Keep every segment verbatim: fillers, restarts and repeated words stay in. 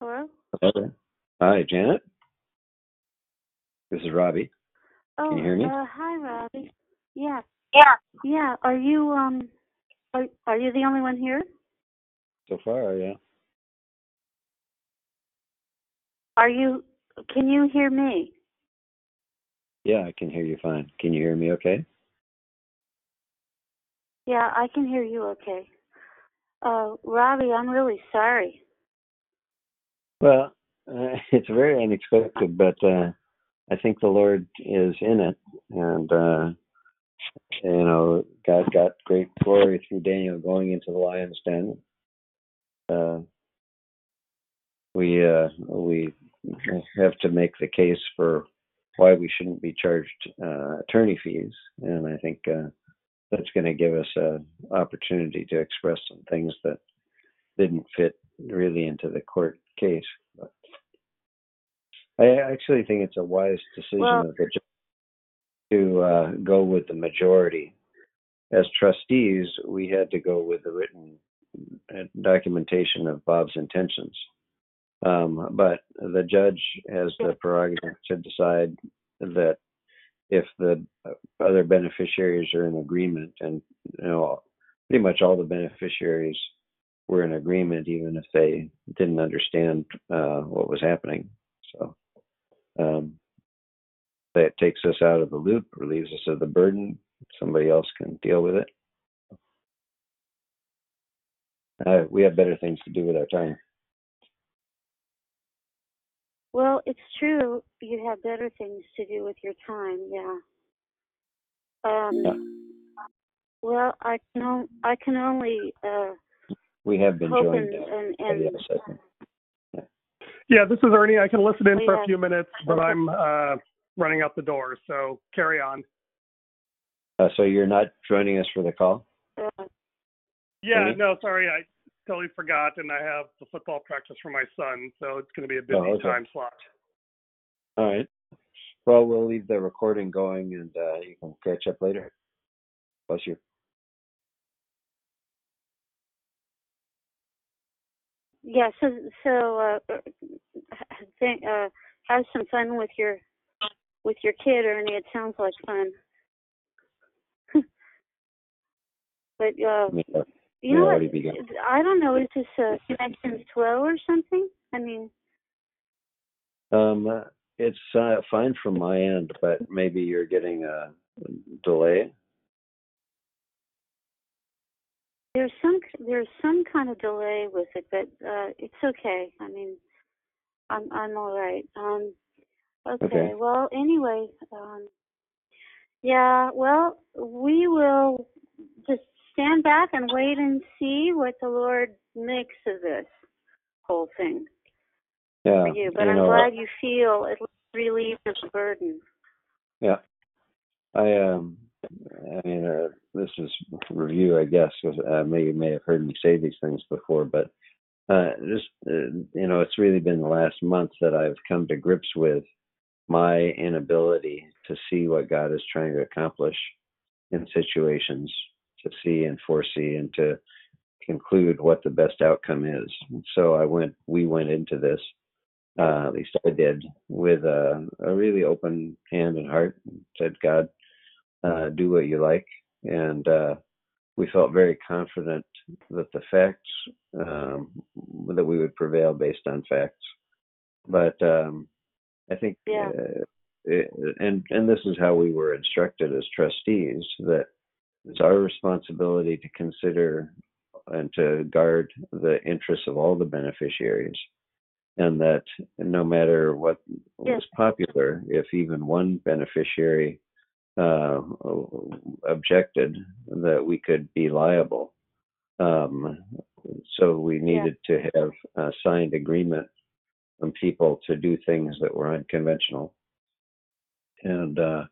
Hello? Hello. Hi, Janet. This is Robbie. Oh, can you hear me? Uh, hi, Robbie. Yeah. Yeah. Yeah. Are you um? Are Are you the only one here? So far, yeah. Are you? Can you hear me? Yeah, I can hear you fine. Can you hear me okay? Yeah, I can hear you okay. Uh, Robbie, I'm really sorry. Well, uh, it's very unexpected, but uh, I think the Lord is in it. And, uh, you know, God got great glory through Daniel going into the lion's den. Uh, we, uh, we have to make the case for why we shouldn't be charged uh, attorney fees. And I think uh, that's going to give us an opportunity to express some things that didn't fit really into the court case. But I actually think it's a wise decision well, of the judge to uh, go with the majority. As trustees, we had to go with the written documentation of Bob's intentions. Um, but the judge has the prerogative to decide that if the other beneficiaries are in agreement, and you know, pretty much all the beneficiaries were in agreement, even if they didn't understand uh, what was happening. So um, that takes us out of the loop, relieves us of the burden. Somebody else can deal with it. Uh, we have better things to do with our time. Well, it's true. You have better things to do with your time, yeah. Um, yeah. Well, I can o- I can only. Uh, we have been joined. And, and, and, yeah. yeah, this is Ernie. I can listen in we for have, a few minutes, but okay. I'm uh, running out the door, so carry on. Uh, so you're not joining us for the call? Uh, yeah, Ernie? No, sorry. I. Totally forgot, and I have the football practice for my son, so it's going to be a busy oh, okay. time slot. All right. Well, we'll leave the recording going, and uh, you can catch up later. Bless you. Yeah. So, so uh, think, uh, have some fun with your with your kid, Ernie. It sounds like fun. but uh, yeah. You know what, I don't know, is this a connection slow or something? I mean... Um, it's uh, fine from my end, but maybe you're getting a delay. There's some there's some kind of delay with it, but uh, it's okay. I mean, I'm I'm all right. Um, okay. okay, well, anyway, um, yeah, well, we will just stand back and wait and see what the Lord makes of this whole thing yeah, for you. But you I'm know, glad you feel at least relieved of the burden. Yeah. I, um, I mean, uh, this is review, I guess. Uh, maybe you may have heard me say these things before, but uh, just, uh, you know, it's really been the last month that I've come to grips with my inability to see what God is trying to accomplish in situations, to see and foresee and to conclude what the best outcome is. And so I went, we went into this, uh, at least I did, with a, a really open hand and heart, and said, God, uh, do what you like. And uh, we felt very confident that the facts, um, that we would prevail based on facts. But um, I think, yeah. uh, it, and, and this is how we were instructed as trustees, that it's our responsibility to consider and to guard the interests of all the beneficiaries, and that no matter what was popular, if even one beneficiary uh, objected, that we could be liable. Um, so we needed yeah. to have a signed agreement from people to do things that were unconventional. And, uh,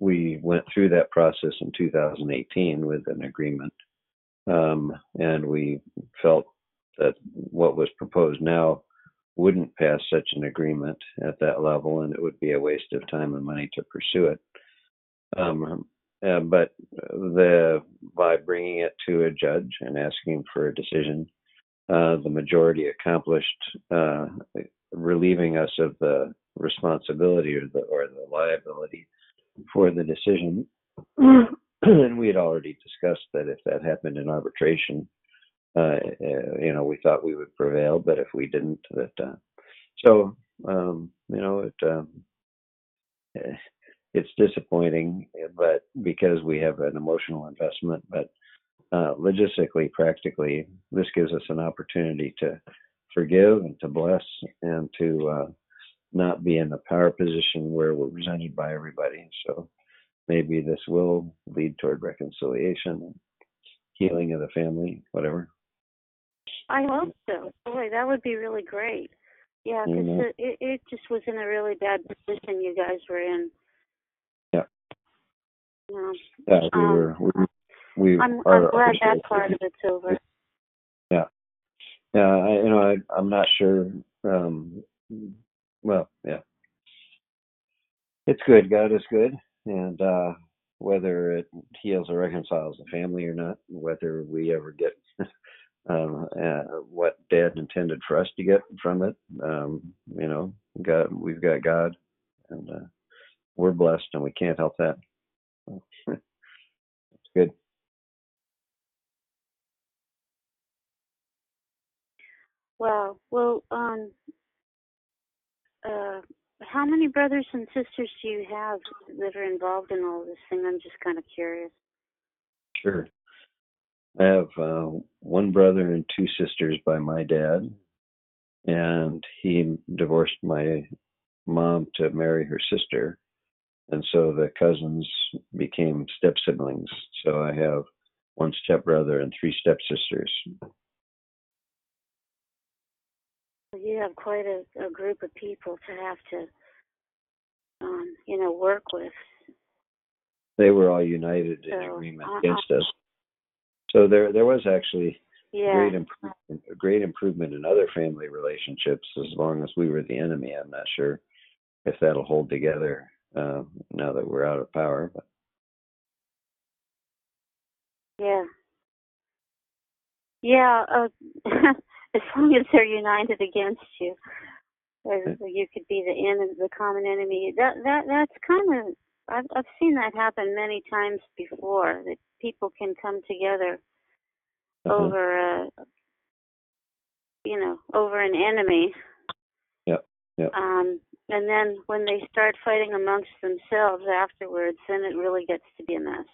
we went through that process in two thousand eighteen with an agreement, um, and we felt that what was proposed now wouldn't pass such an agreement at that level, and it would be a waste of time and money to pursue it. Um, uh, but the by bringing it to a judge and asking for a decision, uh, the majority accomplished, uh, relieving us of the responsibility or the, or the liability for the decision. And we had already discussed that if that happened in arbitration, uh, you know, we thought we would prevail, but if we didn't, that, uh, so, um, you know, it, um, it's disappointing, but because we have an emotional investment, but, uh, logistically, practically, this gives us an opportunity to forgive and to bless and to, uh, not be in the power position where we're resented by everybody. So maybe this will lead toward reconciliation, healing of the family, whatever. I hope so. Boy, that would be really great. Yeah, because mm-hmm. it, it just was in a really bad position you guys were in. Yeah. Yeah, yeah we um, were. We, we I'm, are, I'm glad that part of it's over. Yeah. Yeah, I, you know, I, I'm not sure. Um, well, yeah. It's good. God is good. And uh, whether it heals or reconciles the family or not, whether we ever get um, uh, what Dad intended for us to get from it, um, you know, God, we've got God, and uh, we're blessed, and we can't help that. It's good. Wow. Well, um, uh. how many brothers and sisters do you have that are involved in all this thing? I'm just kind of curious. Sure. I have uh, one brother and two sisters by my dad, and he divorced my mom to marry her sister, and so the cousins became step-siblings. So I have one step-brother and three step-sisters. You have quite a, a group of people to have to, um, you know, work with. They were all united so, in agreement uh-huh. against us. So there, there was actually yeah. great improvement, a great improvement in other family relationships. As long as we were the enemy, I'm not sure if that'll hold together uh, now that we're out of power. But. Yeah. Yeah. Uh, As long as they're united against you, or you could be the enemy, the common enemy. That that that's kind of I've I've seen that happen many times before. That people can come together uh-huh. over a, you know, over an enemy. Yep. Yep. Um, and then when they start fighting amongst themselves afterwards, then it really gets to be a mess.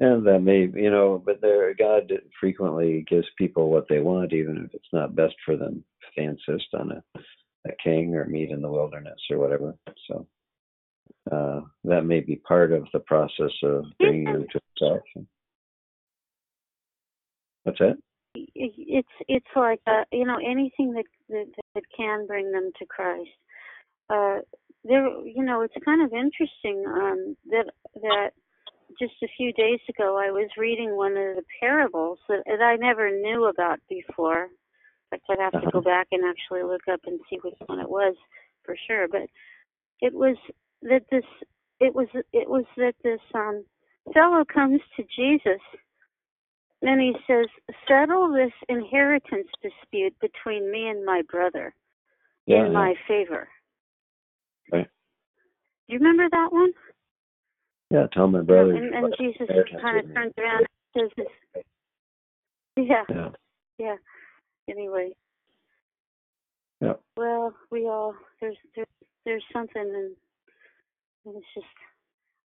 And that may, you know, but there, God frequently gives people what they want, even if it's not best for them. If they insist on a, a king or meat in the wilderness or whatever. So uh, that may be part of the process of bringing them to Himself. What's that? It's it's like uh, you know, anything that, that that can bring them to Christ. Uh, there, you know, it's kind of interesting um, that that. Just a few days ago, I was reading one of the parables that, that I never knew about before. In fact, I'd have to go back and actually look up and see which one it was for sure. But it was that this it was it was that this um, fellow comes to Jesus, and he says, "Settle this inheritance dispute between me and my brother yeah, in yeah. my favor." Okay. Do you remember that one? Yeah, tell my brother. And, and Jesus kind of turns around and says, yeah, yeah, yeah. Anyway. Yeah. Well, we all, there's there's, there's something, and it's just,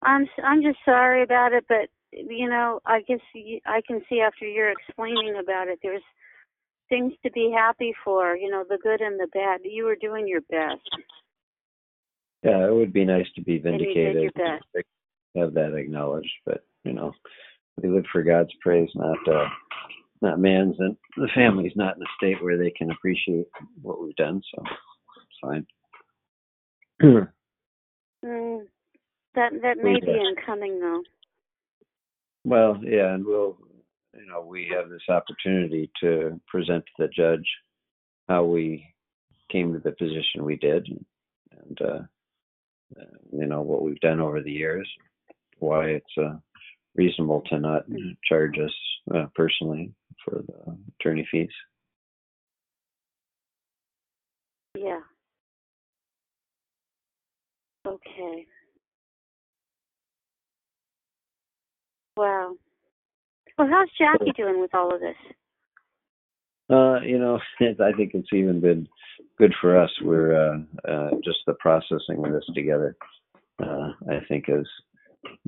I'm, I'm just sorry about it, but, you know, I guess you, I can see after you're explaining about it, there's things to be happy for, you know, the good and the bad. You were doing your best. Yeah, it would be nice to be vindicated. And you did your best. Have that acknowledged, but you know, we live for God's praise, not uh, not man's. And the family's not in a state where they can appreciate what we've done, so it's fine. mm, that that may we, be uh, incoming, though. Well, yeah, and we'll, you know, we have this opportunity to present to the judge how we came to the position we did, and uh, you know what we've done over the years. Why it's uh, reasonable to not charge us uh, personally for the attorney fees. Yeah. Okay. Wow. Well, how's Jackie doing with all of this? Uh, you know, it, I think it's even been good for us. We're uh, uh, just the processing of this together, uh, I think, has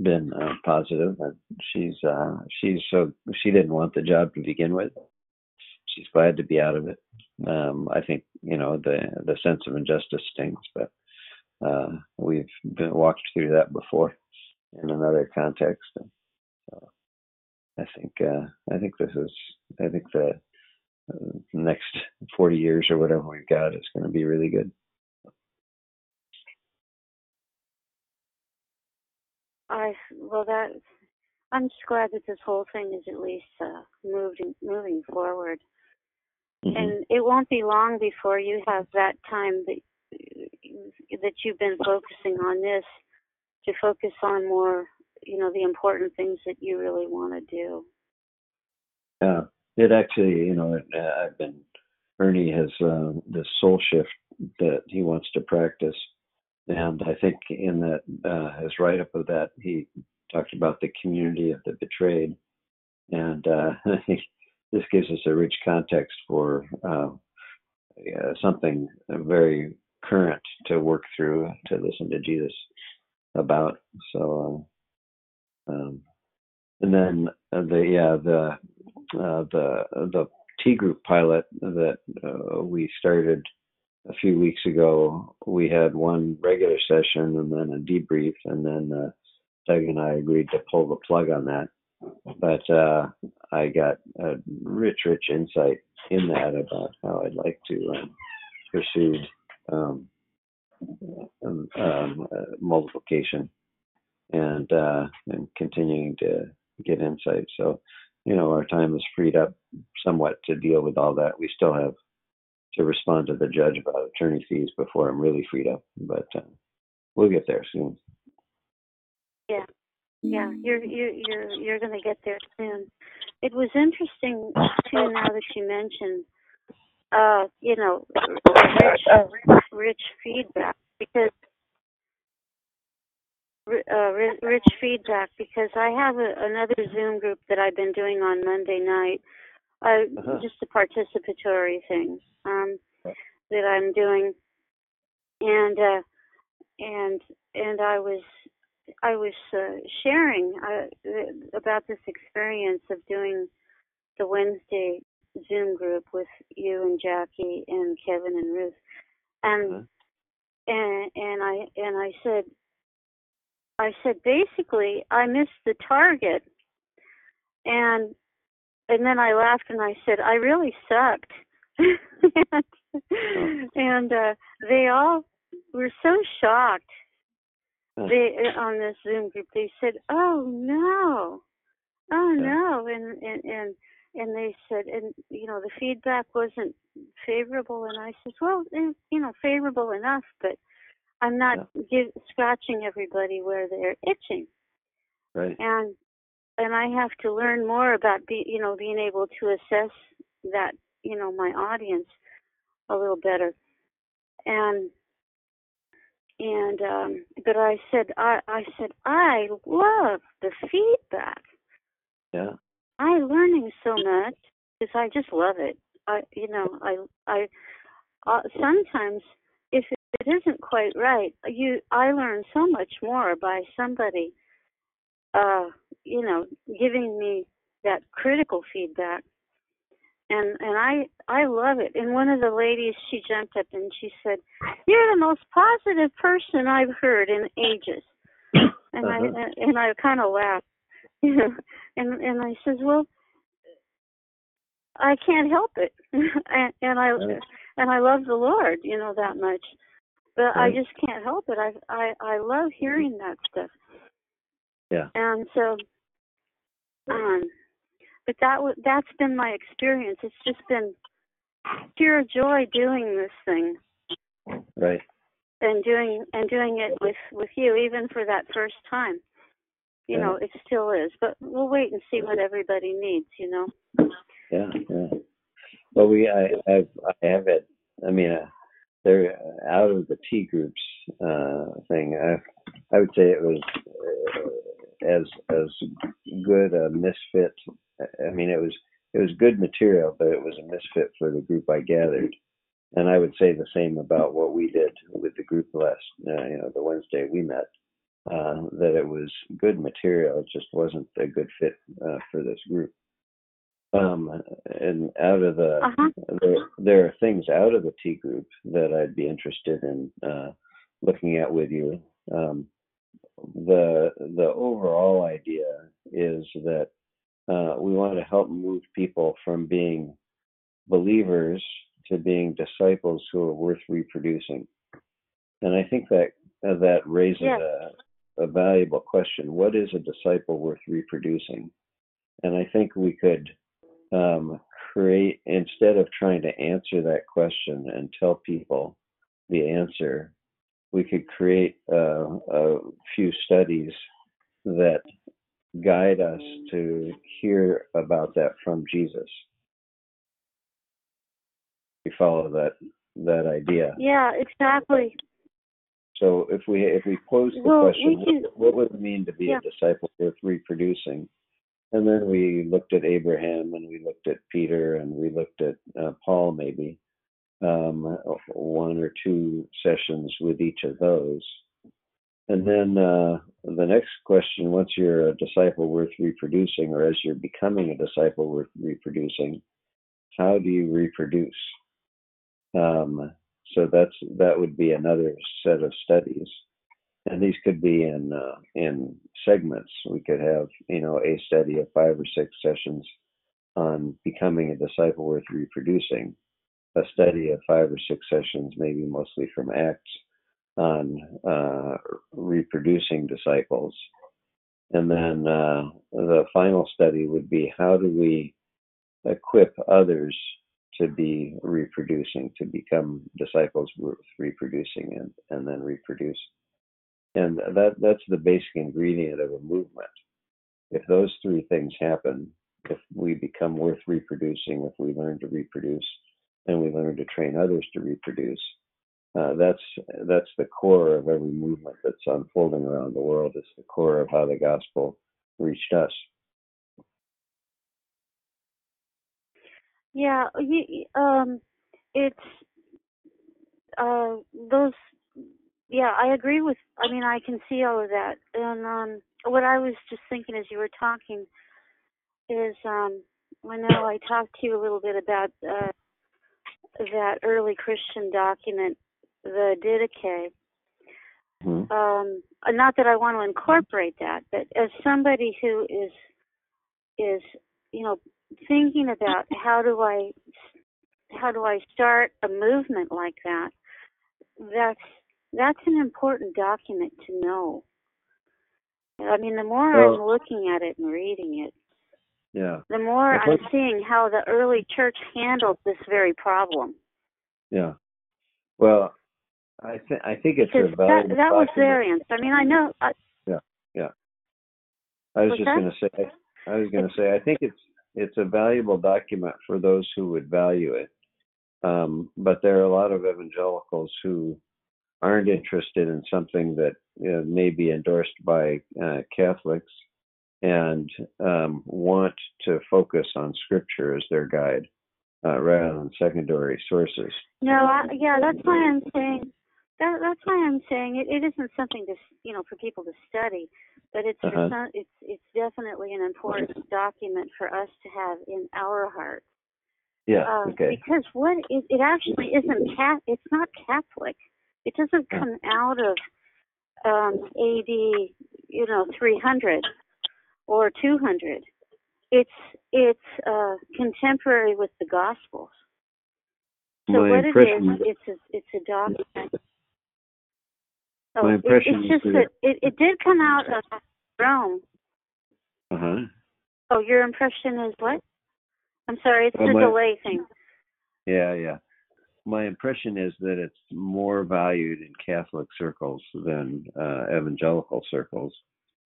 been uh, positive. And she's uh, she's so she didn't want the job to begin with. She's glad to be out of it. Um, I think, you know, the the sense of injustice stings, but uh, we've been walked through that before in another context. And so I think uh, I think this is I think the Uh, next forty years or whatever we've got is going to be really good. I well, that I'm just glad that this whole thing is at least uh, moving moving forward, mm-hmm. and it won't be long before you have that time that that you've been focusing on this to focus on more, you know, the important things that you really want to do. Yeah. It actually, you know, it, uh, I've been, Ernie has uh, this soul shift that he wants to practice. And I think in that, uh, his write-up of that, he talked about the community of the betrayed. And uh, I think this gives us a rich context for uh, yeah, something very current to work through, to listen to Jesus about. So, um, um, and then uh, the, yeah, the, Uh, the the T group pilot that uh, we started a few weeks ago, we had one regular session and then a debrief, and then uh, Doug and I agreed to pull the plug on that. But uh, I got a rich, rich insight in that about how I'd like to uh, pursue um, um, um, uh, multiplication and uh, and continuing to get insight. So, you know, our time is freed up somewhat to deal with all that. We still have to respond to the judge about attorney fees before I'm really freed up, but uh, we'll get there soon. Yeah, yeah, you're you're you're you're going to get there soon. It was interesting too. Now that you mentioned, uh, you know, rich, rich feedback because Uh, rich feedback because I have a, another Zoom group that I've been doing on Monday night, uh, uh-huh. just a participatory thing um, that I'm doing, and uh, and and I was I was uh, sharing uh, about this experience of doing the Wednesday Zoom group with you and Jackie and Kevin and Ruth, and uh-huh. and and I and I said. I said, basically, I missed the target. And and then I laughed and I said, I really sucked. and and uh, they all were so shocked they, on this Zoom group. They said, oh, no. Oh, no. And, and, and, and they said, and, you know, the feedback wasn't favorable. And I said, well, you know, favorable enough, but I'm not yeah. give, scratching everybody where they're itching, right. and and I have to learn more about be, you know being able to assess that you know my audience a little better, and and um, but I said I I said I love the feedback. Yeah, I'm learning so much because I just love it. I you know I I uh, sometimes if it It isn't quite right. You, I learn so much more by somebody, uh, you know, giving me that critical feedback, and and I I love it. And one of the ladies, she jumped up and she said, "You're the most positive person I've heard in ages," and uh-huh. I and I kind of laughed, you know, and and I says, "Well, I can't help it," and, and I and I love the Lord, you know, that much. But I just can't help it. I I I love hearing that stuff. Yeah. And so, um, but that w- that's been my experience. It's just been pure joy doing this thing. Right. And doing and doing it with, with you, even for that first time. You yeah. know, it still is. But we'll wait and see what everybody needs. You know. yeah, yeah. Well, we, I, I've, I have it. I mean, uh, they're out of the T groups uh, thing. I, I would say it was uh, as as good a misfit. I mean, it was it was good material, but it was a misfit for the group I gathered. And I would say the same about what we did with the group last, uh, you know, the Wednesday we met. Uh, that it was good material, it just wasn't a good fit uh, for this group. Um, and out of the, uh-huh. there, there are things out of the T group that I'd be interested in uh, looking at with you. Um, the the overall idea is that uh, we want to help move people from being believers to being disciples who are worth reproducing. And I think that uh, that raises yeah. a, a valuable question. What is a disciple worth reproducing? And I think we could um, create, instead of trying to answer that question and tell people the answer, we could create uh, a few studies that guide us to hear about that from Jesus. You follow that that idea? Yeah, exactly. So if we if we pose the well, question, can, what, what would it mean to be yeah. a disciple worth reproducing? And then we looked at Abraham, and we looked at Peter, and we looked at uh, Paul, maybe um, one or two sessions with each of those. And then uh, the next question: once you're a disciple worth reproducing, or as you're becoming a disciple worth reproducing, how do you reproduce? Um, so that's that would be another set of studies. And these could be in uh, in segments. We could have, you know, a study of five or six sessions on becoming a disciple worth reproducing, a study of five or six sessions, maybe mostly from Acts, on uh, reproducing disciples. And then uh, the final study would be, how do we equip others to be reproducing, to become disciples worth reproducing, and, and then reproduce. And that that's the basic ingredient of a movement. If those three things happen, if we become worth reproducing, if we learn to reproduce, and we learn to train others to reproduce, uh, that's that's the core of every movement that's unfolding around the world. It's the core of how the gospel reached us. Yeah, you, um, it's uh, those. Yeah, I agree with, I mean, I can see all of that. And um, what I was just thinking as you were talking is, um, I know I talked to you a little bit about uh, that early Christian document, the Didache. Mm-hmm. Um, not that I want to incorporate that, but as somebody who is, is, you know, thinking about how do I, how do I start a movement like that, that's, That's an important document to know. I mean, the more well, I'm looking at it and reading it, yeah, the more I'm seeing how the early church handled this very problem. Yeah. Well, I think I think it's a valuable that, that was their answer. I mean, I know. I, yeah, yeah. I was, was just going to say. I was going to say. I think it's it's a valuable document for those who would value it, um, but there are a lot of evangelicals who aren't interested in something that uh, may be endorsed by uh, Catholics and um, want to focus on Scripture as their guide uh, rather than secondary sources. No, I, yeah, that's why I'm saying that, that's why I'm saying it, it isn't something to you know for people to study, but it's uh-huh. some, it's it's definitely an important document for us to have in our hearts. Yeah, uh, okay. Because what it, it actually isn't cat it's not Catholic. It doesn't come out of um, A D, you know, three hundred or two hundred. It's it's uh, contemporary with the Gospels. So my what it is, it's a, it's a document. So my impression it, it's just that it, it did come out of Rome. Uh huh. Oh, your impression is what? I'm sorry, it's well, the my, delay thing. Yeah, yeah. My impression is that it's more valued in Catholic circles than uh, evangelical circles,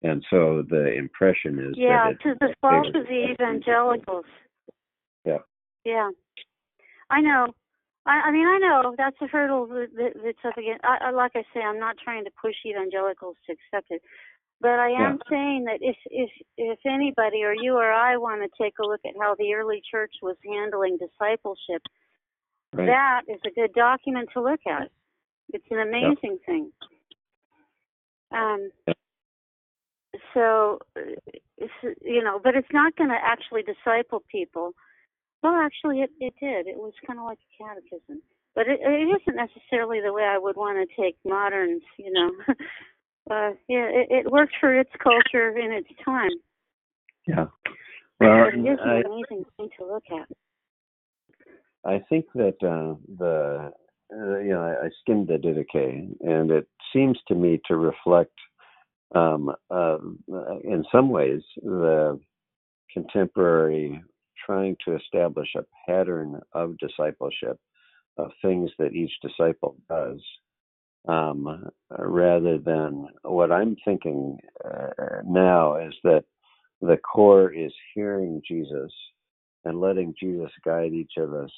and so the impression is yeah, that to the fault of the evangelicals. Yeah, Yeah, I know. I, I mean, I know that's a hurdle that, that, that's up against. I, I, like I say, I'm not trying to push evangelicals to accept it, but I am yeah. saying that if if if anybody or you or I want to take a look at how the early church was handling discipleship, right. that is a good document to look at. It's an amazing yeah. thing. Um. Yeah. So, you know, but it's not going to actually disciple people. Well, actually, it, it did. It was kind of like a catechism. But it, it isn't necessarily the way I would want to take moderns, you know. uh, yeah, it, it worked for its culture in its time. Yeah. Well, but it is an I, amazing thing to look at. I think that uh, the, uh, you know, I, I skimmed the Didache, and it seems to me to reflect Um, uh, in some ways, the contemporary trying to establish a pattern of discipleship, of things that each disciple does, um, rather than what I'm thinking uh, now is that the core is hearing Jesus and letting Jesus guide each of us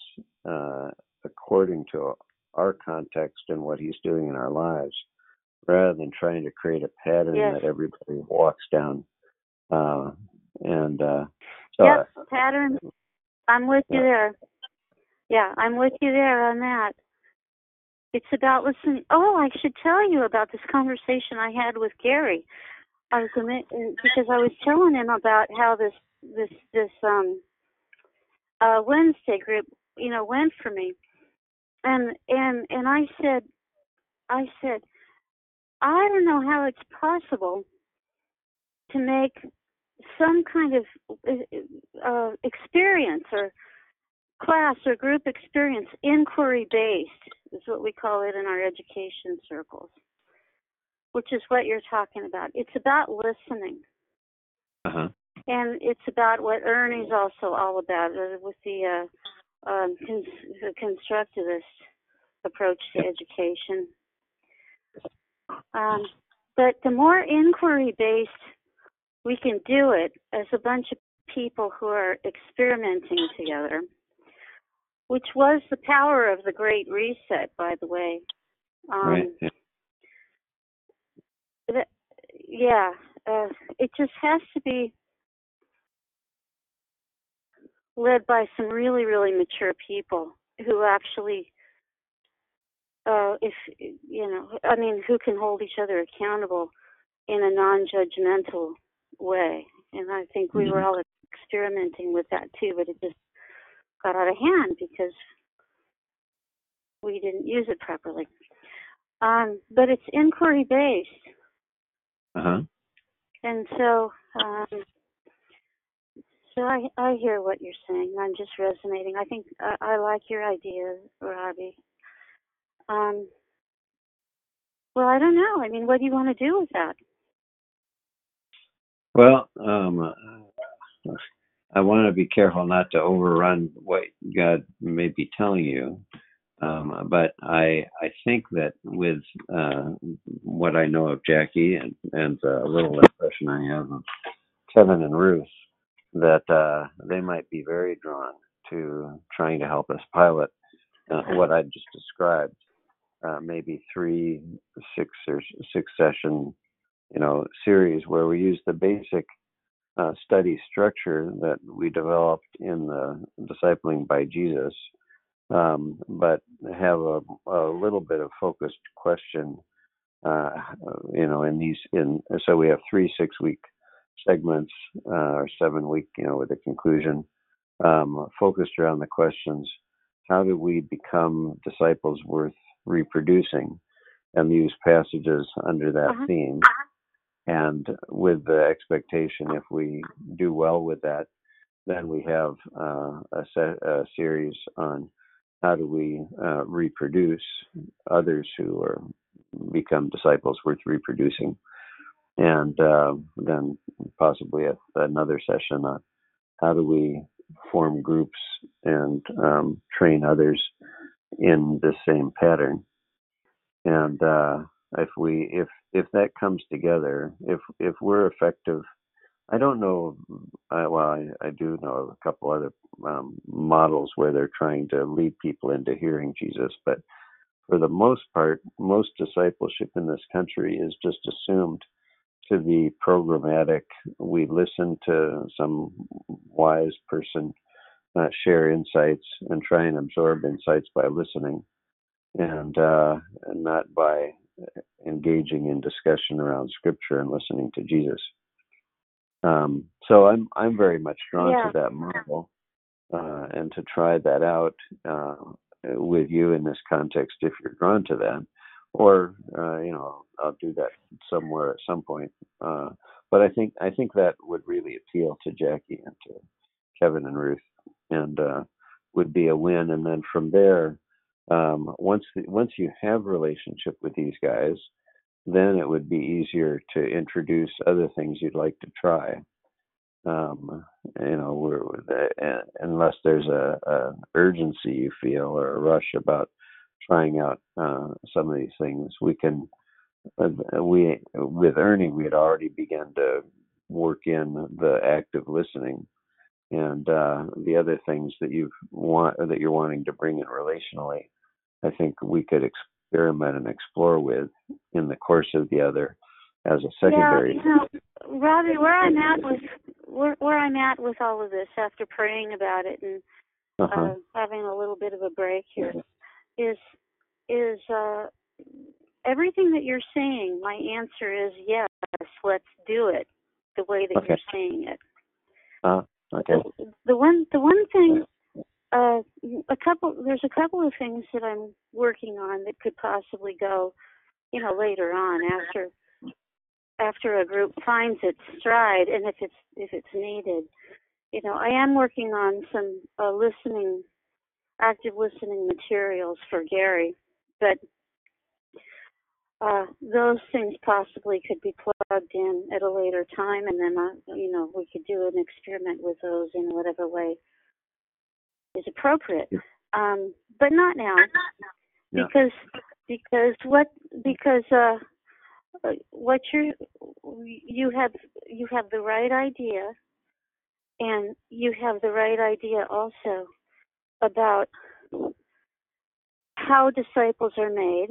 uh, according to our context and what he's doing in our lives, rather than trying to create a pattern yes. that everybody walks down. Uh, and uh, so Yep, I, pattern. I'm with yeah. you there. Yeah, I'm with you there on that. It's about listening. Oh, I should tell you about this conversation I had with Gary. I was because I was telling him about how this this this um uh, Wednesday group, you know, went for me, and and and I said, I said. I don't know how it's possible to make some kind of uh, experience or class or group experience inquiry-based, is what we call it in our education circles, which is what you're talking about. It's about listening. Uh-huh. And it's about what Ernie's also all about with the uh, um, constructivist approach to education. Um, but the more inquiry-based we can do it as a bunch of people who are experimenting together, which was the power of the Great Reset, by the way. Um, right. Yeah. That, yeah uh, it just has to be led by some really, really mature people who actually... Uh, if, you know, I mean, who can hold each other accountable in a non-judgmental way. And I think we mm-hmm. were all experimenting with that too, but it just got out of hand because we didn't use it properly. Um, but it's inquiry-based. Uh-huh. And so, um, so I, I hear what you're saying. I'm just resonating. I think I, I like your idea, Robbie. Um, well, I don't know. I mean, what do you want to do with that? Well, um, I want to be careful not to overrun what God may be telling you. Um, but I I think that with uh, what I know of Jackie and, and a little impression I have of Kevin and Ruth, that uh, they might be very drawn to trying to help us pilot uh, what I just described. Uh, maybe three, six or six session, you know, series where we use the basic uh, study structure that we developed in the Discipling by Jesus, um, but have a, a little bit of focused question, uh, you know, in these, in so we have three six week segments uh, or seven week, you know, with a conclusion, um, focused around the questions: how do we become disciples worth reproducing, and use passages under that uh-huh. theme, and with the expectation, if we do well with that, then we have uh, a, set, a series on how do we uh, reproduce others who are become disciples worth reproducing, and uh, then possibly a, another session on how do we form groups and um, train others in the same pattern. And uh if we if if that comes together, if if we're effective I don't know. I, well, I, I do know of a couple other um, models where they're trying to lead people into hearing Jesus, but for the most part, most discipleship in this country is just assumed to be programmatic. We listen to some wise person uh, share insights and try and absorb insights by listening, and uh, and not by engaging in discussion around Scripture and listening to Jesus. Um, so I'm I'm very much drawn yeah. to that model, uh, and to try that out uh, with you in this context if you're drawn to that, or uh, you know I'll do that somewhere at some point. Uh, but I think I think that would really appeal to Jackie and to Kevin and Ruth, and uh, would be a win. And then from there, um, once the, once you have a relationship with these guys, then it would be easier to introduce other things you'd like to try. Um, you know, we're, uh, unless there's a, a urgency you feel or a rush about trying out uh, some of these things, we can. Uh, we with Ernie, we had already begun to work in the active listening and uh, the other things that you want that you're wanting to bring in relationally. I think we could explore. experiment and explore with in the course of the other as a secondary. Yeah, you know, Robbie, where I'm at with where, where I'm at with all of this after praying about it and uh-huh. uh, having a little bit of a break here is is uh, everything that you're saying. My answer is yes. Let's do it the way that okay. you're saying it. Uh, okay. The, the one the one thing. Uh, a couple. There's a couple of things that I'm working on that could possibly go, you know, later on after after a group finds its stride, and if it's if it's needed, you know, I am working on some uh, listening, active listening materials for Gary, but uh, those things possibly could be plugged in at a later time, and then uh, you know, we could do an experiment with those in whatever way is appropriate, um, but not now, yeah. because because what because uh, what you you have you have the right idea, and you have the right idea also about how disciples are made,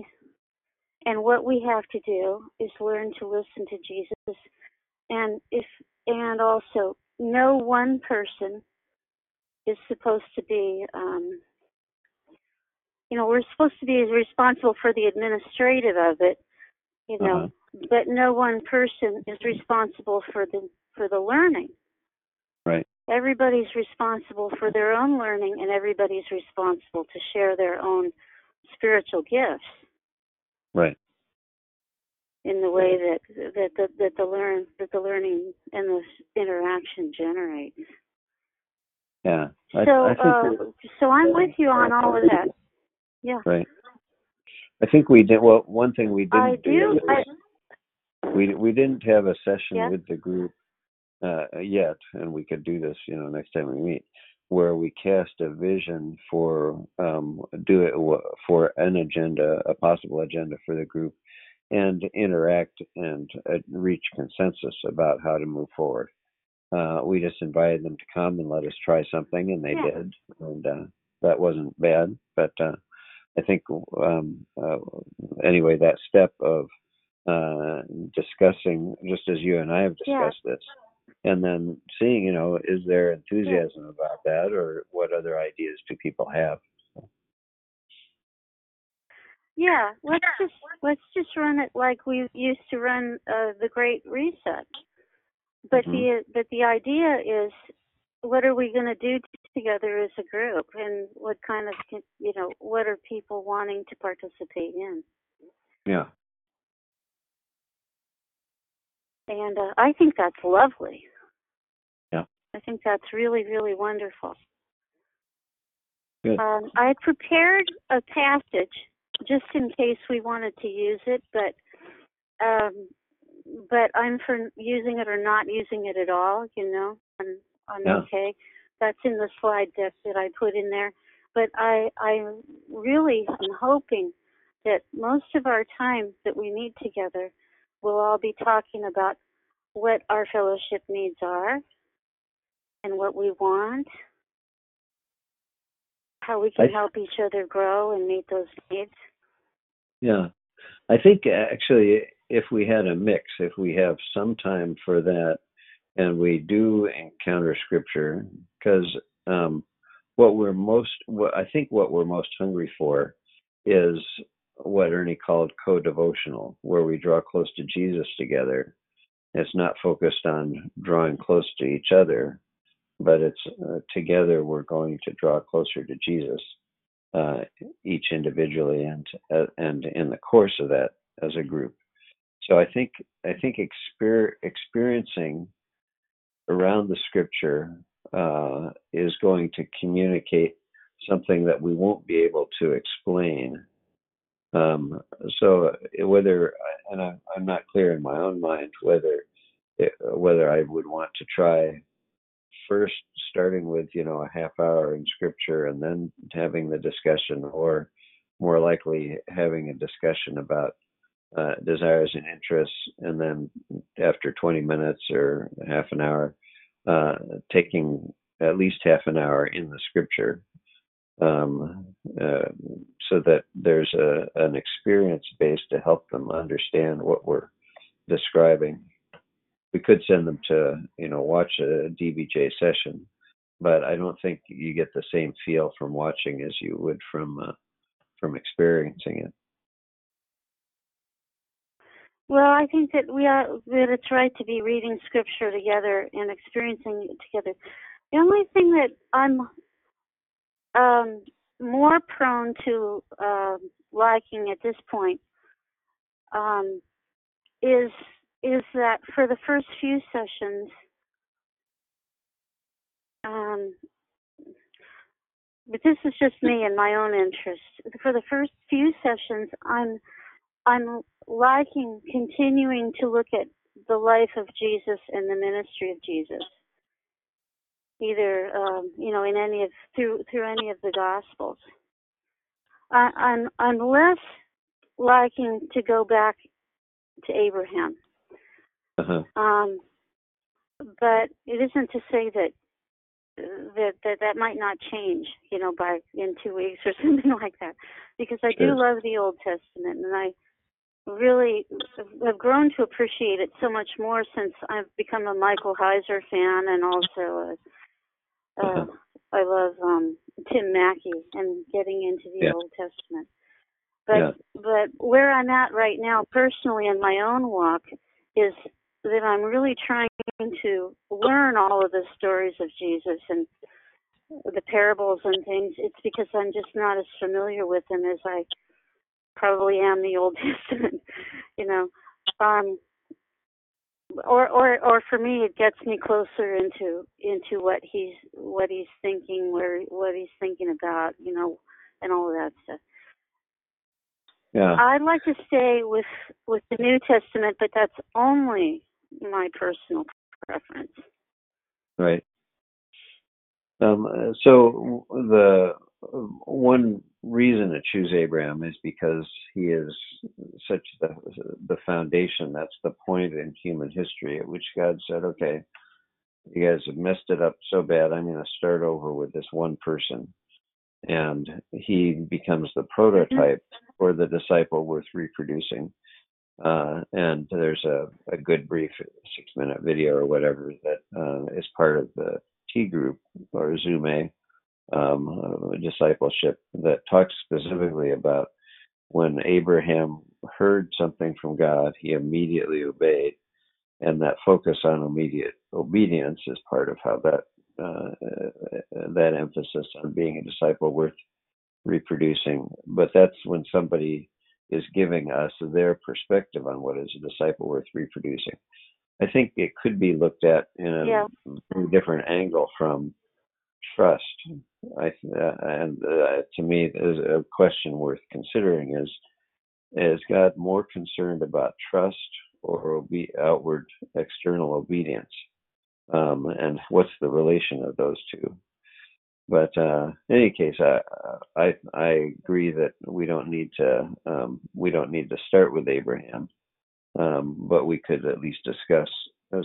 and what we have to do is learn to listen to Jesus, and if and also no one person is supposed to be, um, you know, we're supposed to be responsible for the administrative of it, you know, uh-huh. but no one person is responsible for the for the learning. Right. Everybody's responsible for their own learning, and everybody's responsible to share their own spiritual gifts. Right. In the way that that that, that the learn that the learning and the interaction generates. Yeah. I, so, I think uh, so I'm with you on all of that. Yeah. Right. I think we did. Well, one thing we didn't I do. do was, I, we we didn't have a session yeah. with the group uh, yet, and we could do this, you know, next time we meet, where we cast a vision for um, do it for an agenda, a possible agenda for the group, and interact and uh, reach consensus about how to move forward. Uh, we just invited them to come and let us try something, and they yeah. did, and uh, that wasn't bad. But uh, I think um, uh, anyway, that step of uh, discussing, just as you and I have discussed yeah. this, and then seeing, you know, is there enthusiasm yeah. about that, or what other ideas do people have? Yeah, let's just let's just run it like we used to run uh, the Great Reset. But mm-hmm. the but the idea is, what are we going to do together as a group, and what kind of, you know, what are people wanting to participate in? Yeah. And uh, I think that's lovely. Yeah. I think that's really, really wonderful. Good. Um, I prepared a passage just in case we wanted to use it, but. Um, But I'm for using it or not using it at all, you know, I'm, I'm yeah. okay. That's in the slide deck that I put in there. But I I really am hoping that most of our time that we meet together, we'll all be talking about what our fellowship needs are and what we want, how we can I, help each other grow and meet those needs. Yeah. I think actually if we had a mix, if we have some time for that and we do encounter scripture, because um, what we're most, what, I think what we're most hungry for is what Ernie called co-devotional, where we draw close to Jesus together. It's not focused on drawing close to each other, but it's uh, together we're going to draw closer to Jesus, uh, each individually and uh, and in the course of that as a group. So I think I think exper- experiencing around the scripture uh, is going to communicate something that we won't be able to explain. Um, so whether, and I'm, I'm not clear in my own mind whether it, whether I would want to try first starting with, you know, a half hour in scripture and then having the discussion, or more likely having a discussion about uh, desires and interests, and then after twenty minutes or half an hour, uh, taking at least half an hour in the scripture. Um, uh, so that there's a, an experience base to help them understand what we're describing. We could send them to, you know, watch a D B J session, but I don't think you get the same feel from watching as you would from uh, from experiencing it. Well, I think that we are that it's right to be reading scripture together and experiencing it together. The only thing that I'm Um, more prone to uh, liking at this point um, is is that for the first few sessions, um, but this is just me and my own interest. For the first few sessions, I'm I'm liking continuing to look at the life of Jesus and the ministry of Jesus. Either um, you know, in any of through through any of the Gospels, I, I'm I'm less liking to go back to Abraham. Uh-huh. Um, but it isn't to say that that, that that might not change, you know, by in two weeks or something like that, because I do love the Old Testament, and I really have grown to appreciate it so much more since I've become a Michael Heiser fan, and also a Uh, uh-huh. I love um, Tim Mackie and getting into the yeah. Old Testament. But yeah. but where I'm at right now personally in my own walk is that I'm really trying to learn all of the stories of Jesus and the parables and things. It's because I'm just not as familiar with them as I probably am the Old Testament, you know. Um, Or, or, or for me, it gets me closer into into what he's what he's thinking, where what he's thinking about, you know, and all of that stuff. Yeah, I'd like to stay with with the New Testament, but that's only my personal preference. Right. Um. So the one reason to choose Abraham is because he is such the the foundation. That's the point in human history at which God said, okay, you guys have messed it up so bad, I'm going to start over with this one person. And he becomes the prototype for the disciple worth reproducing. Uh, and there's a, a good brief six-minute video or whatever that uh, is part of the T group or Zoom A. Um, discipleship that talks specifically about when Abraham heard something from God, he immediately obeyed, and that focus on immediate obedience is part of how that uh, that emphasis on being a disciple worth reproducing. But that's when somebody is giving us their perspective on what is a disciple worth reproducing. I think it could be looked at in a yeah. different angle from trust. I, uh, and uh, to me, is a question worth considering: is is God more concerned about trust or obe- outward, external obedience? Um, and what's the relation of those two? But uh, in any case, I, I I agree that we don't need to um, we don't need to start with Abraham, um, but we could at least discuss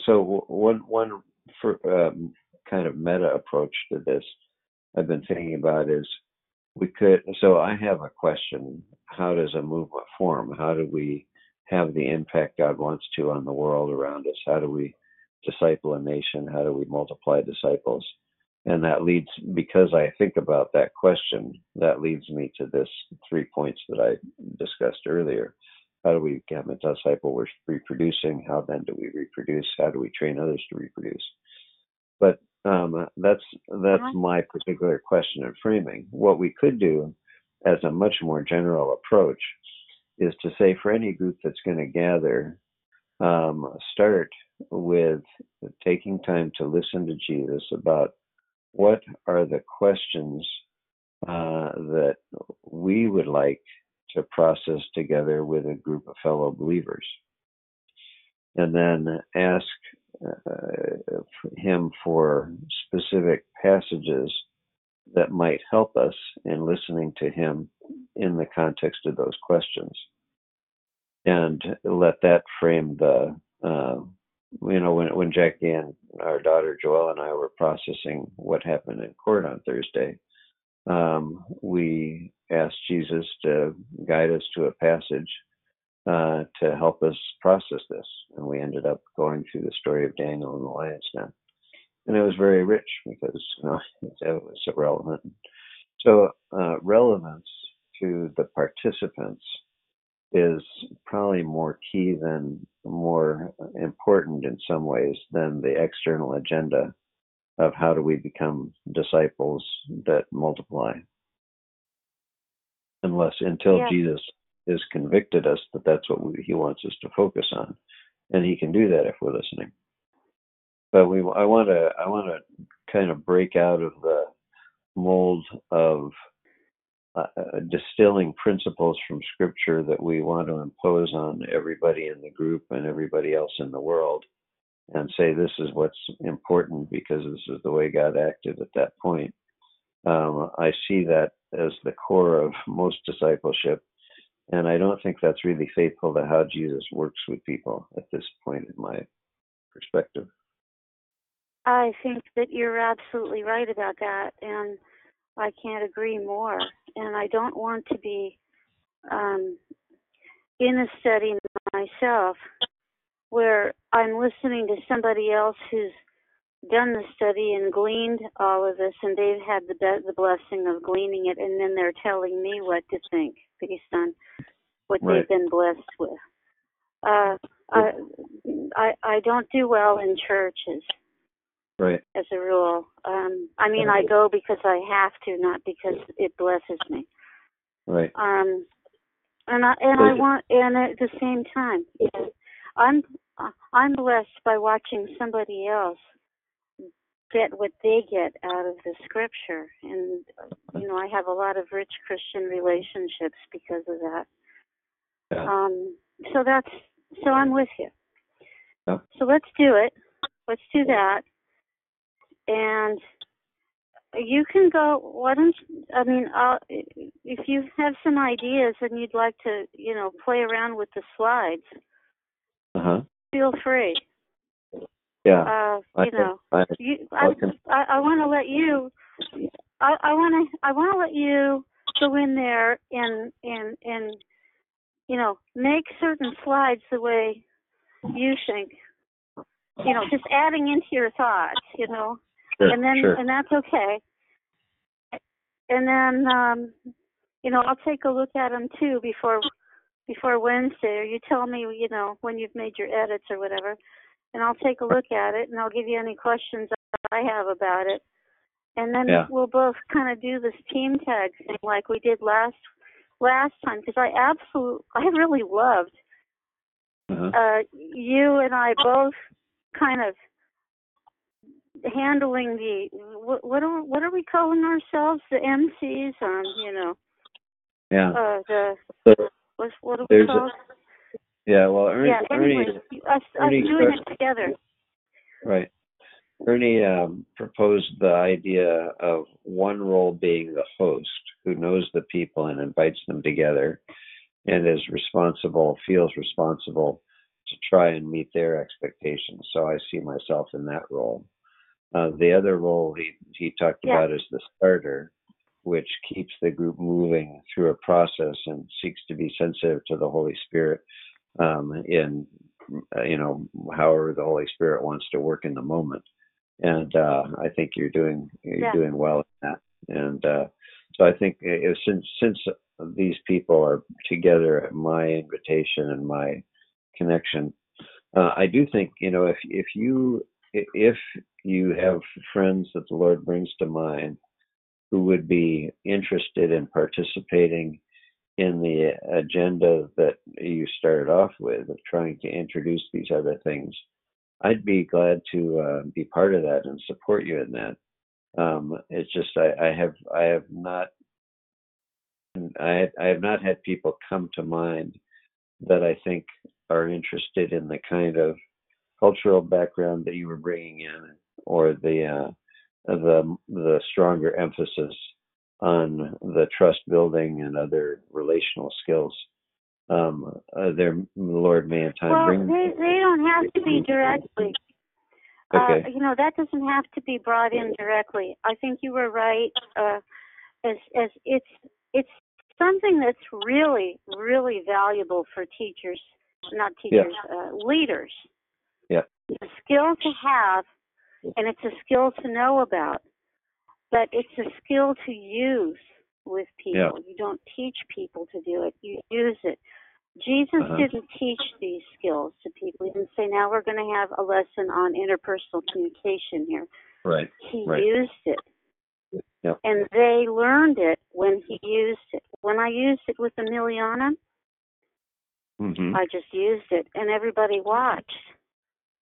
So one one for, um, kind of meta approach to this I've been thinking about is we could. So I have a question: how does a movement form? How do we have the impact God wants to on the world around us? How do we disciple a nation? How do we multiply disciples? And that leads, because I think about that question, that leads me to this three points that I discussed earlier. How do we become a disciple? We're reproducing. How then do we reproduce? How do we train others to reproduce? But um, that's that's my particular question and framing. What we could do as a much more general approach is to say for any group that's going to gather, um, start with taking time to listen to Jesus about what are the questions uh, that we would like to process together with a group of fellow believers, and then ask uh, him for specific passages that might help us in listening to him in the context of those questions, and let that frame the uh, you know when when Jackie and our daughter Joel and I were processing what happened in court on Thursday. Um, we asked Jesus to guide us to a passage uh, to help us process this. And we ended up going through the story of Daniel and the lion's den. And it was very rich because you know, it was relevant. So uh, relevance to the participants is probably more key than, more important in some ways than the external agenda of how do we become disciples that multiply, unless until yeah. Jesus has convicted us that that's what we, he wants us to focus on, and he can do that if we're listening. But we, I want to, I want to kind of break out of the mold of uh, distilling principles from Scripture that we want to impose on everybody in the group and everybody else in the world, and say this is what's important because this is the way God acted at that point. Um, I see that as the core of most discipleship, and I don't think that's really faithful to how Jesus works with people at this point in my perspective. I think that you're absolutely right about that, and I can't agree more. And I don't want to be um, in a study myself where I'm listening to somebody else who's done the study and gleaned all of this, and they've had the be- the blessing of gleaning it, and then they're telling me what to think based on what right. they've been blessed with. Uh, I, I I don't do well in churches, right? As a rule, um, I mean I go because I have to, not because it blesses me, right? Um, and I and I want and at the same time, you know, I'm. I'm blessed by watching somebody else get what they get out of the Scripture, and you know I have a lot of rich Christian relationships because of that. Yeah. Um, so that's so I'm with you. Yeah. So let's do it. Let's do that, and you can go. Why don't I mean? I'll, if you have some ideas and you'd like to, you know, play around with the slides. Uh-huh. Feel free. Yeah. Uh, you I, know, I, you, I, I, I want to let you. I, I want to. I want to let you go in there and and and you know make certain slides the way you think. You know, just adding into your thoughts. You know, sure, and then sure. and that's okay. And then um, you know, I'll take a look at them too before. Before Wednesday, or you tell me, you know, when you've made your edits or whatever, and I'll take a look at it, and I'll give you any questions I have about it, and then yeah. we'll both kind of do this team tag thing like we did last last time, because I absolutely, I really loved uh-huh. uh, you and I both kind of handling the what what are, what are we calling ourselves, the M Cs on, you know, yeah, uh, the. So- What, what do we call it? Yeah, well, Ernie. Yeah, anyway, Ernie, us, Ernie us doing it together. Right. Ernie um, proposed the idea of one role being the host who knows the people and invites them together and is responsible, feels responsible to try and meet their expectations. So I see myself in that role. Uh, the other role he, he talked yeah. about is the starter, which keeps the group moving through a process and seeks to be sensitive to the Holy Spirit um, in, you know, however the Holy Spirit wants to work in the moment. And uh, I think you're doing you're yeah. doing well in that. And uh, so I think it, since since these people are together at my invitation and my connection, uh, I do think, you know, if if you if you have friends that the Lord brings to mind who would be interested in participating in the agenda that you started off with of trying to introduce these other things, I'd be glad to uh, be part of that and support you in that. Um, it's just I, I have I have not I I have not had people come to mind that I think are interested in the kind of cultural background that you were bringing in, or the uh, the the stronger emphasis on the trust building and other relational skills. Um, uh, their Lord may in time well, bring. Well, they, they don't have to be directly. Okay. Uh, you know, that doesn't have to be brought in directly. I think you were right. Uh, as as it's it's something that's really really valuable for teachers, not teachers, yeah. uh, leaders. Yeah. It's a skill to have, and it's a skill to know about, but it's a skill to use with people. Yeah. You don't teach people to do it. You use it. Jesus uh-huh. didn't teach these skills to people. He didn't say, now we're going to have a lesson on interpersonal communication here. Right. He right. used it. Yep. And they learned it when he used it. When I used it with Emiliana, mm-hmm. I just used it, and everybody watched.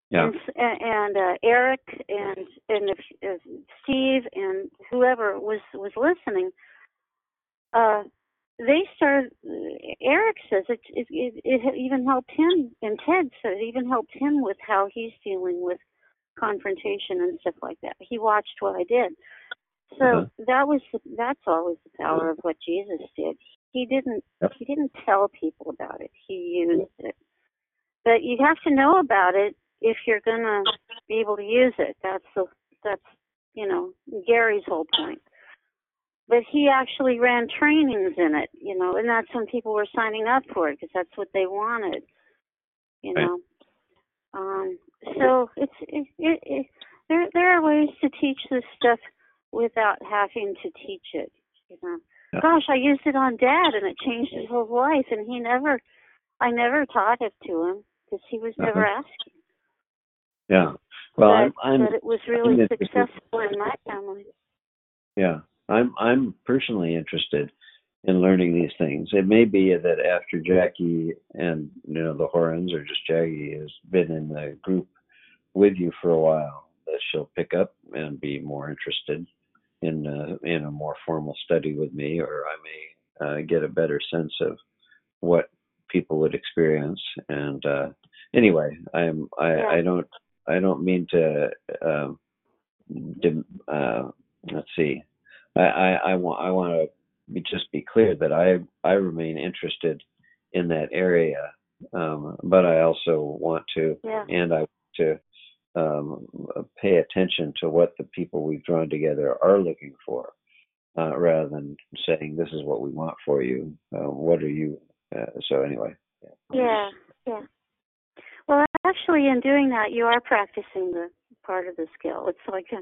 Yeah. And, and uh, Eric and and uh, Steve and whoever was, was listening, uh, they started. Eric says it, it, it, it even helped him, and Ted said it even helped him with how he's dealing with confrontation and stuff like that. He watched what I did, so uh-huh. that was that's always the power of what Jesus did. He didn't yep. he didn't tell people about it. He used it, but you have to know about it if you're gonna be able to use it. That's the that's you know Gary's whole point. But he actually ran trainings in it, you know, and that's when people were signing up for it because that's what they wanted, you know. Right. Um, so it's it, it, it, there. There are ways to teach this stuff without having to teach it. You know, yeah. Gosh, I used it on Dad, and it changed his whole life. And he never, I never taught it to him because he was uh-huh. never asking. Yeah, well, but, I'm, I'm, but it was really I'm successful in my family. Yeah. I'm I'm personally interested in learning these things. It may be that after Jackie and you know the Horns or just Jackie has been in the group with you for a while, that she'll pick up and be more interested in uh, in a more formal study with me, or I may uh, get a better sense of what people would experience. And uh, anyway, I'm I, yeah. I don't I don't mean to uh, dim, uh, let's see. I, I, I want I want to be, just be clear that I I remain interested in that area, um, but I also want to yeah. and I want to um, pay attention to what the people we've drawn together are looking for, uh, rather than saying this is what we want for you. Uh, what are you? Uh, so anyway. Yeah, yeah. Well, actually, in doing that, you are practicing the part of the skill. It's like a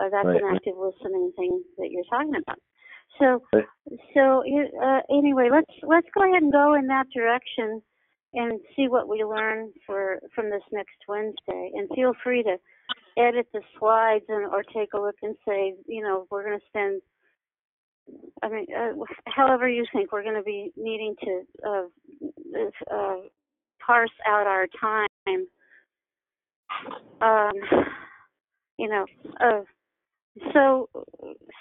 Uh, that's right. an active listening thing that you're talking about. So, right. so uh, anyway, let's let's go ahead and go in that direction and see what we learn for from this next Wednesday. And feel free to edit the slides and or take a look and say, you know, we're going to spend. I mean, uh, however you think we're going to be needing to uh, uh, parse out our time. Um, you know. Uh, So,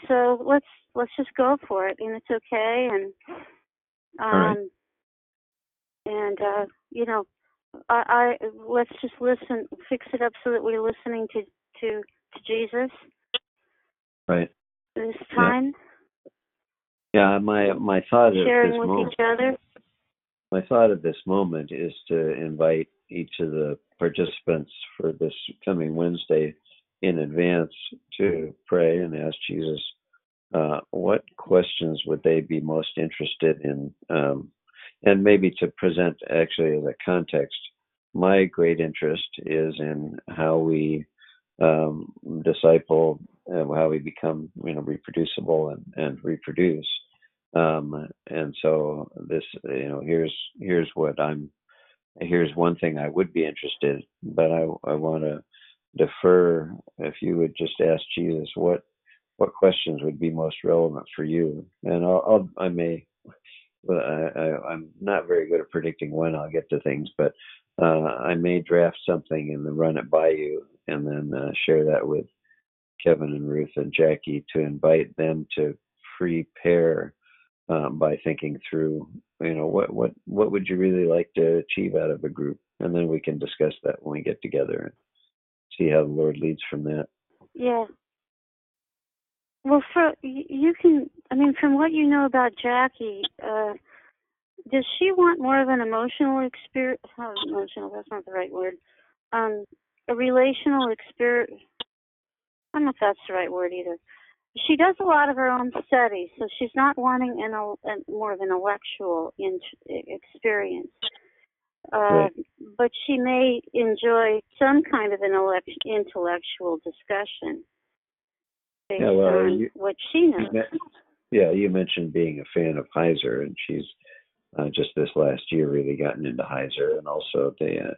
so let's let's just go for it, and it's okay. And um, right. and uh, you know, I, I let's just listen, fix it up so that we're listening to to, to Jesus. Right. This time. Yeah. yeah, my my thought sharing at this with moment, each other. My thought at this moment is to invite each of the participants for this coming Wednesday in advance to pray and ask Jesus uh, what questions would they be most interested in, um, and maybe to present actually as a context. My great interest is in how we um, disciple, uh, how we become, you know, reproducible and, and reproduce. Um, and so this, you know, here's, here's what I'm, here's one thing I would be interested, but I, I want to defer. If you would just ask Jesus, what, what questions would be most relevant for you? And I'll, I'll I may, I, I, I'm not very good at predicting when I'll get to things, but, uh, I may draft something and then run it by you and then uh, share that with Kevin and Ruth and Jackie to invite them to prepare Um, by thinking through, you know, what, what, what would you really like to achieve out of a group? And then we can discuss that when we get together and see how the Lord leads from that. Yeah. Well, for, you can, I mean, from what you know about Jackie, uh, does she want more of an emotional experience? Oh, emotional, that's not the right word. Um, a relational experience. I don't know if that's the right word either. She does a lot of her own studies, so she's not wanting an, an more of an intellectual in, experience. Uh, right. But she may enjoy some kind of an elect, intellectual discussion based yeah, well, on you, what she knows. You met, yeah, you mentioned being a fan of Heiser, and she's uh, just this last year really gotten into Heiser, and also the uh,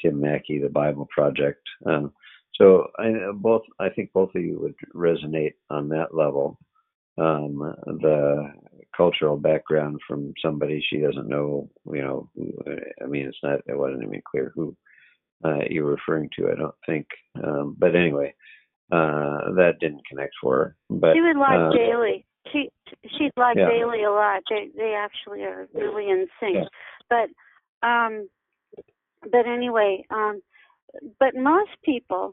Tim Mackie, the Bible Project. Um, So I both I think both of you would resonate on that level. Um, the cultural background from somebody she doesn't know, you know, I mean, it's not it wasn't even clear who uh, you're referring to, I don't think. Um, but anyway, uh, that didn't connect for her. But she would like um, Bailey. She she'd like yeah. Bailey a lot. They they actually are really in sync. Yeah. But um, but anyway, um, but most people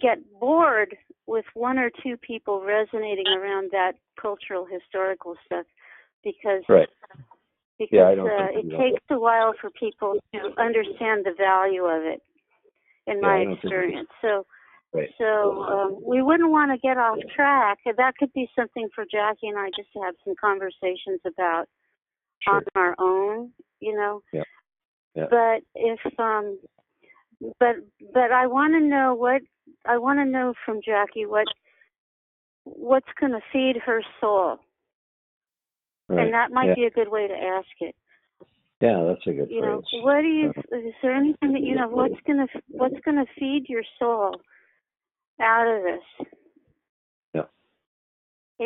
get bored with one or two people resonating around that cultural historical stuff because right. because yeah, uh, it takes a while for people to understand the value of it in yeah, my experience so right. so um, we wouldn't want to get off track. That could be something for Jackie and I just to have some conversations about sure. on our own, you know. Yeah. Yeah. But if um but but I want to know what I want to know from Jackie what what's going to feed her soul, right. and that might yeah. be a good way to ask it. Yeah, that's a good. You phrase. know, what do you? Is there anything that you know? What's going to what's going to feed your soul out of this? Yeah.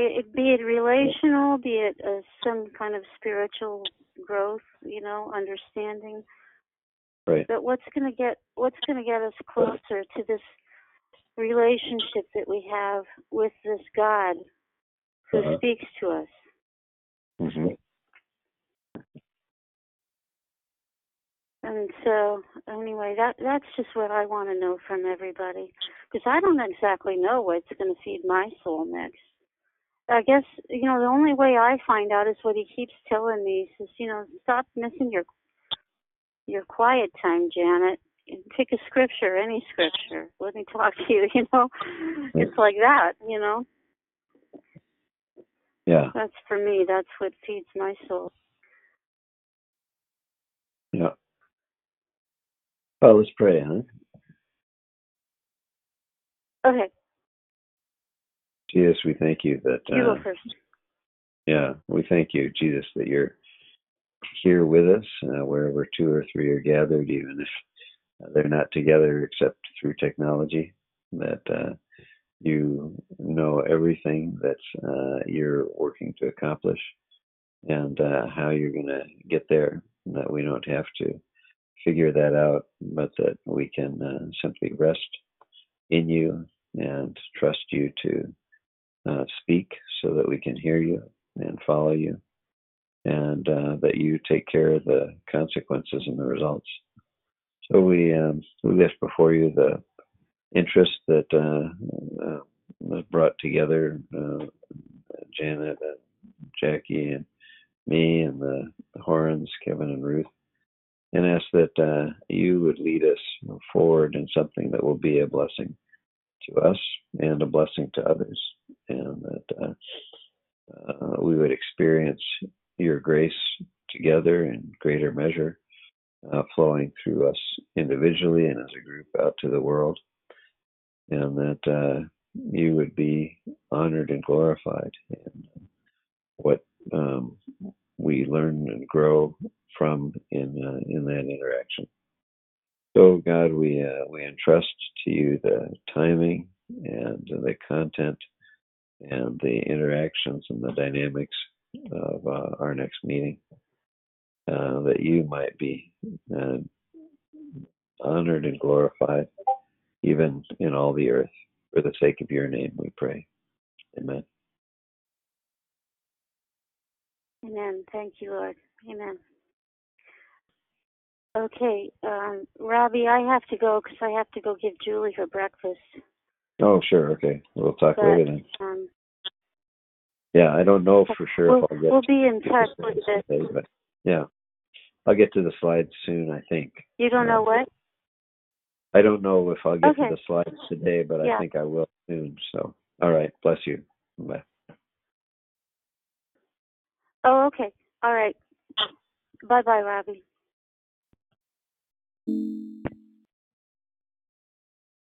It, it, be it relational, be it uh, some kind of spiritual growth, you know, understanding. Right. But what's going to get what's going to get us closer to this relationship that we have with this God who uh-huh. speaks to us? Mm-hmm. And so, anyway, that that's just what I want to know from everybody, because I don't exactly know what's going to feed my soul next. I guess, you know, the only way I find out is what he keeps telling me. He says, you know, stop missing your Your quiet time, Janet. Pick a scripture, any scripture. Let me talk to you, you know. It's like that, you know. Yeah. That's for me. That's what feeds my soul. Yeah. Well, let's pray, huh? Okay. Jesus, we thank you that... Uh, you go first. Yeah, we thank you, Jesus, that you're here with us, uh, wherever two or three are gathered, even if they're not together except through technology, that uh, you know everything that uh, you're working to accomplish and uh, how you're going to get there, that we don't have to figure that out, but that we can uh, simply rest in you and trust you to uh, speak so that we can hear you and follow you. And uh, that you take care of the consequences and the results. So we um, we lift before you the interest that uh, uh, was brought together, uh, Janet and Jackie and me and the Horns, Kevin and Ruth, and ask that uh, you would lead us forward in something that will be a blessing to us and a blessing to others, and that uh, uh, we would experience your grace together in greater measure, uh, flowing through us individually and as a group out to the world, and that uh, you would be honored and glorified in what um, we learn and grow from in uh, in that interaction. So, God, we uh, we entrust to you the timing and the content and the interactions and the dynamics of uh, our next meeting, uh, that you might be uh, honored and glorified even in all the earth. For the sake of your name, we pray. Amen. Amen. Thank you, Lord. Amen. Okay, um, Robbie, I have to go because I have to go give Julie her breakfast. Oh, sure. Okay. We'll talk but, later then. Um, yeah, I don't know for sure we'll, if I'll get We'll be in touch with this. But yeah, I'll get to the slides soon, I think. You don't uh, know what? I don't know if I'll get okay. to the slides today, but yeah. I think I will soon. So, all right. Bless you. Bye. Oh, okay. All right. Bye-bye, Robbie. Thank you.